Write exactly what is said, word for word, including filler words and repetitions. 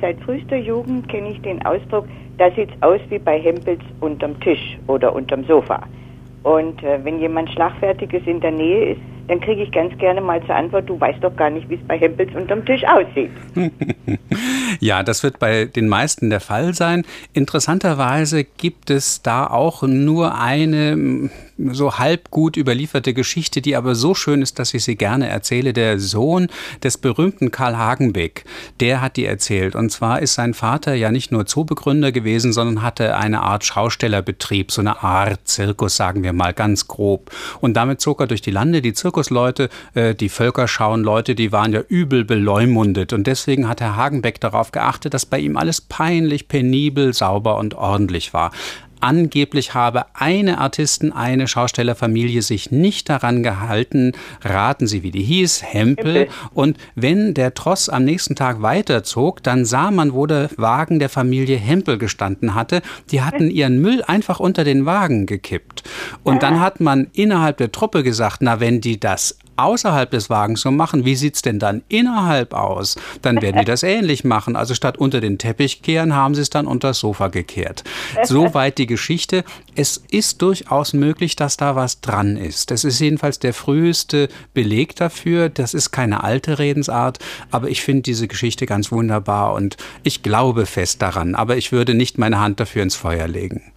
Seit frühester Jugend kenne ich den Ausdruck, da sieht's aus wie bei Hempels unterm Tisch oder unterm Sofa. Und äh, wenn jemand Schlagfertiges in der Nähe ist, dann kriege ich ganz gerne mal zur Antwort, du weißt doch gar nicht, wie es bei Hempels unterm Tisch aussieht. Ja, das wird bei den meisten der Fall sein. Interessanterweise gibt es da auch nur eine so halb gut überlieferte Geschichte, die aber so schön ist, dass ich sie gerne erzähle. Der Sohn des berühmten Karl Hagenbeck, der hat die erzählt. Und zwar ist sein Vater ja nicht nur Zoobegründer gewesen, sondern hatte eine Art Schaustellerbetrieb, so eine Art Zirkus, sagen wir mal ganz grob. Und damit zog er durch die Lande. Die Zirkusleute, äh, die Völkerschauenleute, die waren ja übel beleumundet. Und deswegen hat Herr Hagenbeck darauf geachtet, dass bei ihm alles peinlich, penibel, sauber und ordentlich war. Angeblich habe eine Artisten, eine Schaustellerfamilie sich nicht daran gehalten, raten Sie, wie die hieß, Hempel. Und wenn der Tross am nächsten Tag weiterzog, dann sah man, wo der Wagen der Familie Hempel gestanden hatte. Die hatten ihren Müll einfach unter den Wagen gekippt. Und dann hat man innerhalb der Truppe gesagt, na, wenn die das außerhalb des Wagens so machen, wie sieht es denn dann innerhalb aus? Dann werden die das ähnlich machen. Also statt unter den Teppich kehren, haben sie es dann unter das Sofa gekehrt. Soweit die Geschichte. Es ist durchaus möglich, dass da was dran ist. Das ist jedenfalls der früheste Beleg dafür. Das ist keine alte Redensart, aber ich finde diese Geschichte ganz wunderbar und ich glaube fest daran, aber ich würde nicht meine Hand dafür ins Feuer legen.